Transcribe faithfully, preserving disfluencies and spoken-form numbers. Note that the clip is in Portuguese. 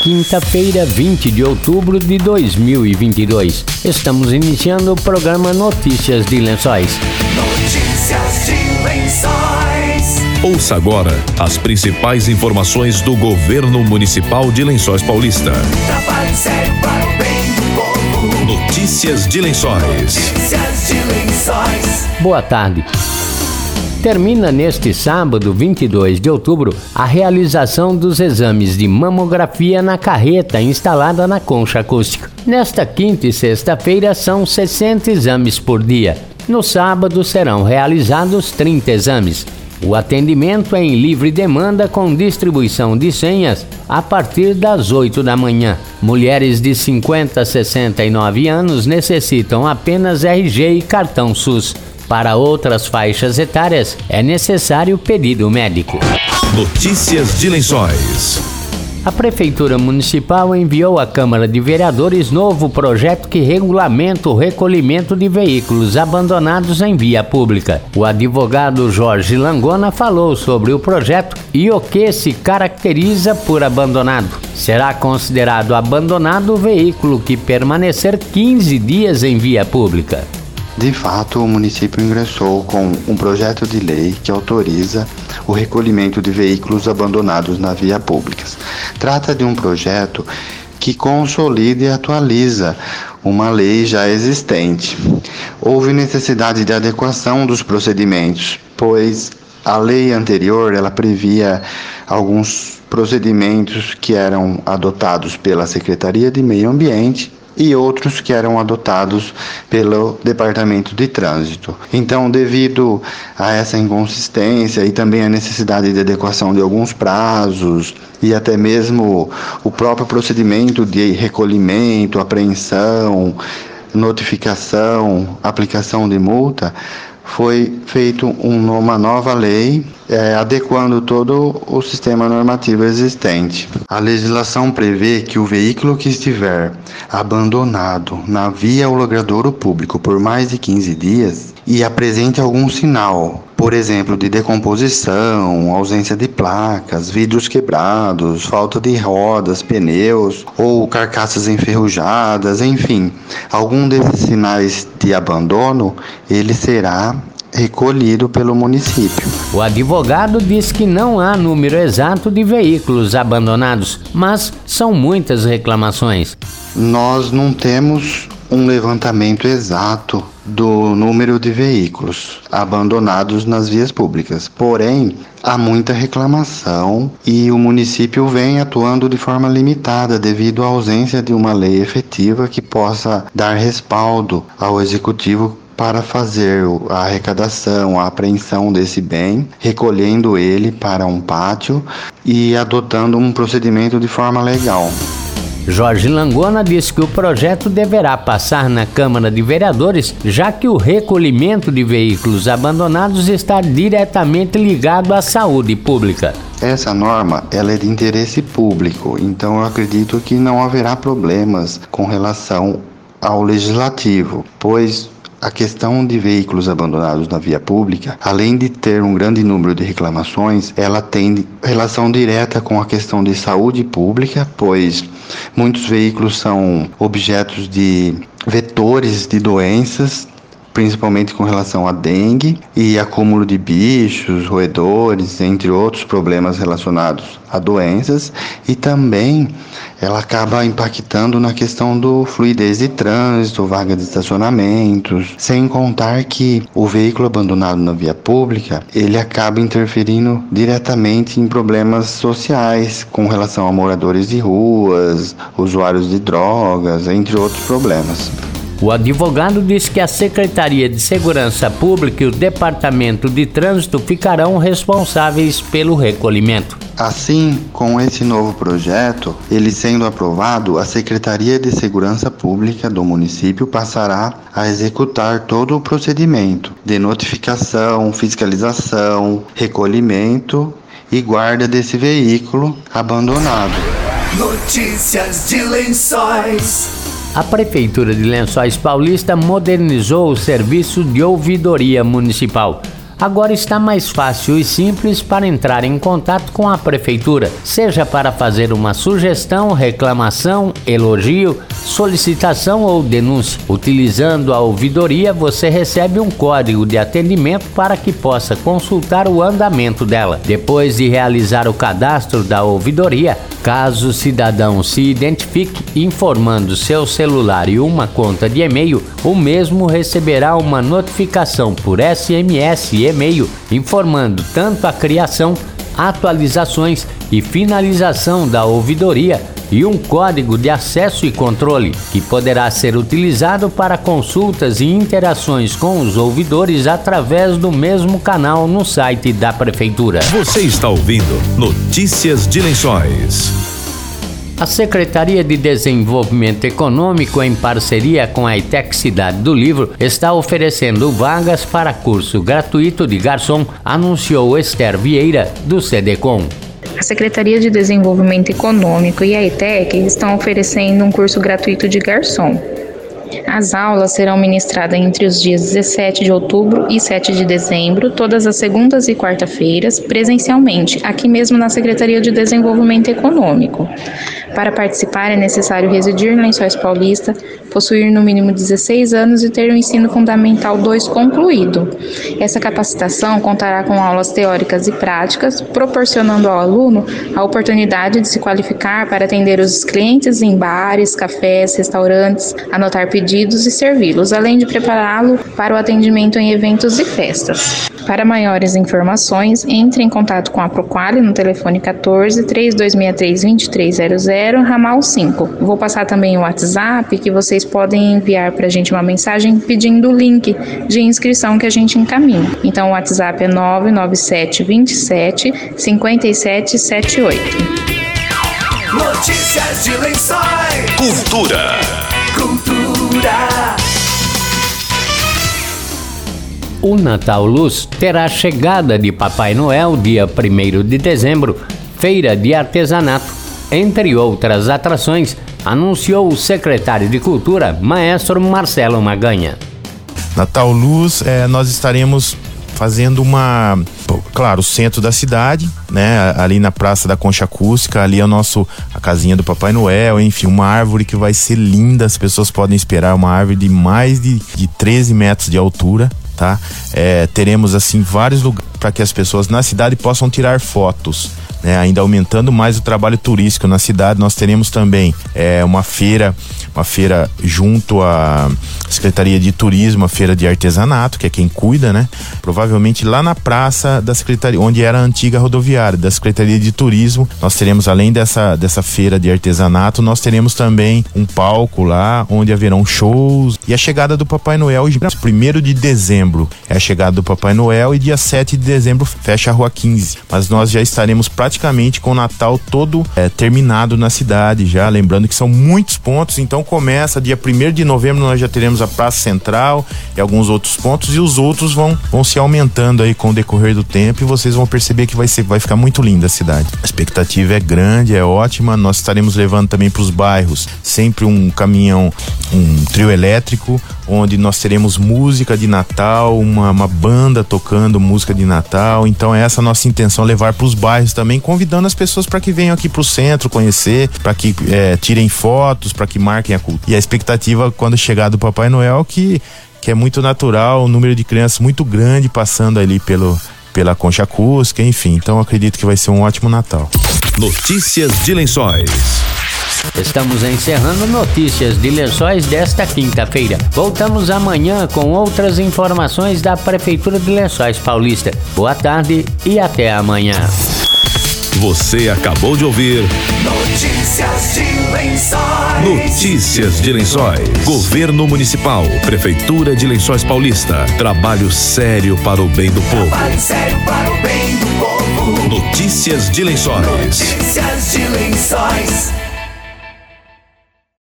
Quinta-feira, vinte de outubro de dois mil e vinte e dois. Estamos iniciando o programa Notícias de Lençóis. Notícias de Lençóis. Ouça agora as principais informações do governo municipal de Lençóis Paulista. Notícias de Lençóis. Notícias de Lençóis. Boa tarde. Termina neste sábado, vinte e dois de outubro, a realização dos exames de mamografia na carreta instalada na Concha Acústica. Nesta quinta e sexta-feira são sessenta exames por dia. No sábado serão realizados trinta exames. O atendimento é em livre demanda com distribuição de senhas a partir das oito da manhã. Mulheres de cinquenta a sessenta e nove anos necessitam apenas R G e cartão SUS. Para outras faixas etárias, é necessário pedido médico. Notícias de Lençóis. A Prefeitura Municipal enviou à Câmara de Vereadores novo projeto que regulamenta o recolhimento de veículos abandonados em via pública. O advogado Jorge Langona falou sobre o projeto e o que se caracteriza por abandonado. Será considerado abandonado o veículo que permanecer quinze dias em via pública. De fato, o município ingressou com um projeto de lei que autoriza o recolhimento de veículos abandonados na via pública. Trata de um projeto que consolida e atualiza uma lei já existente. Houve necessidade de adequação dos procedimentos, pois a lei anterior ela previa alguns procedimentos que eram adotados pela Secretaria de Meio Ambiente e outros que eram adotados pelo Departamento de Trânsito. Então, devido a essa inconsistência e também a necessidade de adequação de alguns prazos e até mesmo o próprio procedimento de recolhimento, apreensão, notificação, aplicação de multa, foi feito uma nova lei, é, adequando todo o sistema normativo existente. A legislação prevê que o veículo que estiver abandonado na via ou logradouro público por mais de quinze dias e apresente algum sinal, por exemplo, de decomposição, ausência de placas, vidros quebrados, falta de rodas, pneus ou carcaças enferrujadas, enfim, algum desses sinais de abandono, ele será recolhido pelo município. O advogado diz que não há número exato de veículos abandonados, mas são muitas reclamações. Nós não temos um levantamento exato do número de veículos abandonados nas vias públicas. Porém, há muita reclamação e o município vem atuando de forma limitada devido à ausência de uma lei efetiva que possa dar respaldo ao executivo para fazer a arrecadação, a apreensão desse bem, recolhendo ele para um pátio e adotando um procedimento de forma legal. Jorge Langona disse que o projeto deverá passar na Câmara de Vereadores, já que o recolhimento de veículos abandonados está diretamente ligado à saúde pública. Essa norma ela é de interesse público, então eu acredito que não haverá problemas com relação ao legislativo, pois a questão de veículos abandonados na via pública, além de ter um grande número de reclamações, ela tem relação direta com a questão de saúde pública, pois muitos veículos são objetos de vetores de doenças, principalmente com relação à dengue e acúmulo de bichos, roedores, entre outros problemas relacionados a doenças, e também ela acaba impactando na questão do fluidez de trânsito, vaga de estacionamentos, sem contar que o veículo abandonado na via pública, ele acaba interferindo diretamente em problemas sociais, com relação a moradores de ruas, usuários de drogas, entre outros problemas. O advogado diz que a Secretaria de Segurança Pública e o Departamento de Trânsito ficarão responsáveis pelo recolhimento. Assim, com esse novo projeto, ele sendo aprovado, a Secretaria de Segurança Pública do município passará a executar todo o procedimento de notificação, fiscalização, recolhimento e guarda desse veículo abandonado. Notícias de Lençóis. A Prefeitura de Lençóis Paulista modernizou o serviço de ouvidoria municipal. Agora está mais fácil e simples para entrar em contato com a Prefeitura, seja para fazer uma sugestão, reclamação, elogio, solicitação ou denúncia. Utilizando a ouvidoria, você recebe um código de atendimento para que possa consultar o andamento dela. Depois de realizar o cadastro da ouvidoria, caso o cidadão se identifique informando seu celular e uma conta de e-mail, o mesmo receberá uma notificação por S M S e e-mail informando tanto a criação, atualizações e finalização da ouvidoria e um código de acesso e controle, que poderá ser utilizado para consultas e interações com os ouvidores através do mesmo canal no site da Prefeitura. Você está ouvindo Notícias de Lençóis. A Secretaria de Desenvolvimento Econômico, em parceria com a ITEC Cidade do Livro, está oferecendo vagas para curso gratuito de garçom, anunciou Esther Vieira, do C D E C O M. A Secretaria de Desenvolvimento Econômico e a ITEC estão oferecendo um curso gratuito de garçom. As aulas serão ministradas entre os dias dezessete de outubro e sete de dezembro, todas as segundas e quarta-feiras, presencialmente, aqui mesmo na Secretaria de Desenvolvimento Econômico. Para participar, é necessário residir em Lençóis Paulista, possuir no mínimo dezesseis anos e ter o ensino fundamental dois concluído. Essa capacitação contará com aulas teóricas e práticas, proporcionando ao aluno a oportunidade de se qualificar para atender os clientes em bares, cafés, restaurantes, anotar pedidos, pedidos e servi-los, além de prepará-lo para o atendimento em eventos e festas. Para maiores informações, entre em contato com a ProQuali no telefone quatorze, três dois seis três, dois três zero zero, ramal cinco. Vou passar também o WhatsApp, que vocês podem enviar para a gente uma mensagem pedindo o link de inscrição que a gente encaminha. Então o WhatsApp é nove nove sete, dois sete, cinco sete sete oito. Notícias de Lençóis. Cultura. Cultura. O Natal Luz terá chegada de Papai Noel dia primeiro de dezembro, feira de artesanato, entre outras atrações, anunciou o secretário de Cultura, Maestro Marcelo Maganha. Natal Luz, é, nós estaremos fazendo uma, claro, o centro da cidade, né, ali na Praça da Concha Acústica, ali é o nosso, a casinha do Papai Noel, enfim, uma árvore que vai ser linda, as pessoas podem esperar uma árvore de mais de, de treze metros de altura, tá? É, teremos, assim, vários lugares para que as pessoas na cidade possam tirar fotos, né, ainda aumentando mais o trabalho turístico na cidade. Nós teremos também é, uma feira, uma feira junto à Secretaria de Turismo, a feira de artesanato, que é quem cuida, né? Provavelmente lá na praça da Secretaria, onde era a antiga rodoviária, da Secretaria de Turismo, nós teremos, além dessa, dessa feira de artesanato, nós teremos também um palco lá, onde haverão shows. E a chegada do Papai Noel, primeiro de dezembro, é a chegada do Papai Noel, e dia sete de dezembro fecha a Rua quinze. Mas nós já estaremos praticamente praticamente com o Natal todo é, terminado na cidade já, lembrando que são muitos pontos, então começa dia primeiro de novembro, nós já teremos a Praça Central e alguns outros pontos, e os outros vão, vão se aumentando aí com o decorrer do tempo, e vocês vão perceber que vai, ser, vai ficar muito linda a cidade. A expectativa é grande, é ótima. Nós estaremos levando também para os bairros sempre um caminhão, um trio elétrico, onde nós teremos música de Natal, uma, uma banda tocando música de Natal. Então essa é a nossa intenção, levar para os bairros também, convidando as pessoas para que venham aqui para o centro conhecer, para que é, tirem fotos, para que marquem a cultura. E a expectativa quando chegar do Papai Noel, que, que é muito natural, o número de crianças muito grande passando ali pelo, pela Concha Acústica, enfim. Então acredito que vai ser um ótimo Natal. Notícias de Lençóis. Estamos encerrando Notícias de Lençóis desta quinta-feira. Voltamos amanhã com outras informações da Prefeitura de Lençóis Paulista. Boa tarde e até amanhã. Você acabou de ouvir Notícias de Lençóis. Notícias de Lençóis. Governo Municipal, Prefeitura de Lençóis Paulista. Trabalho sério para o bem do povo. Trabalho sério para o bem do povo. Notícias de Lençóis. Notícias de Lençóis.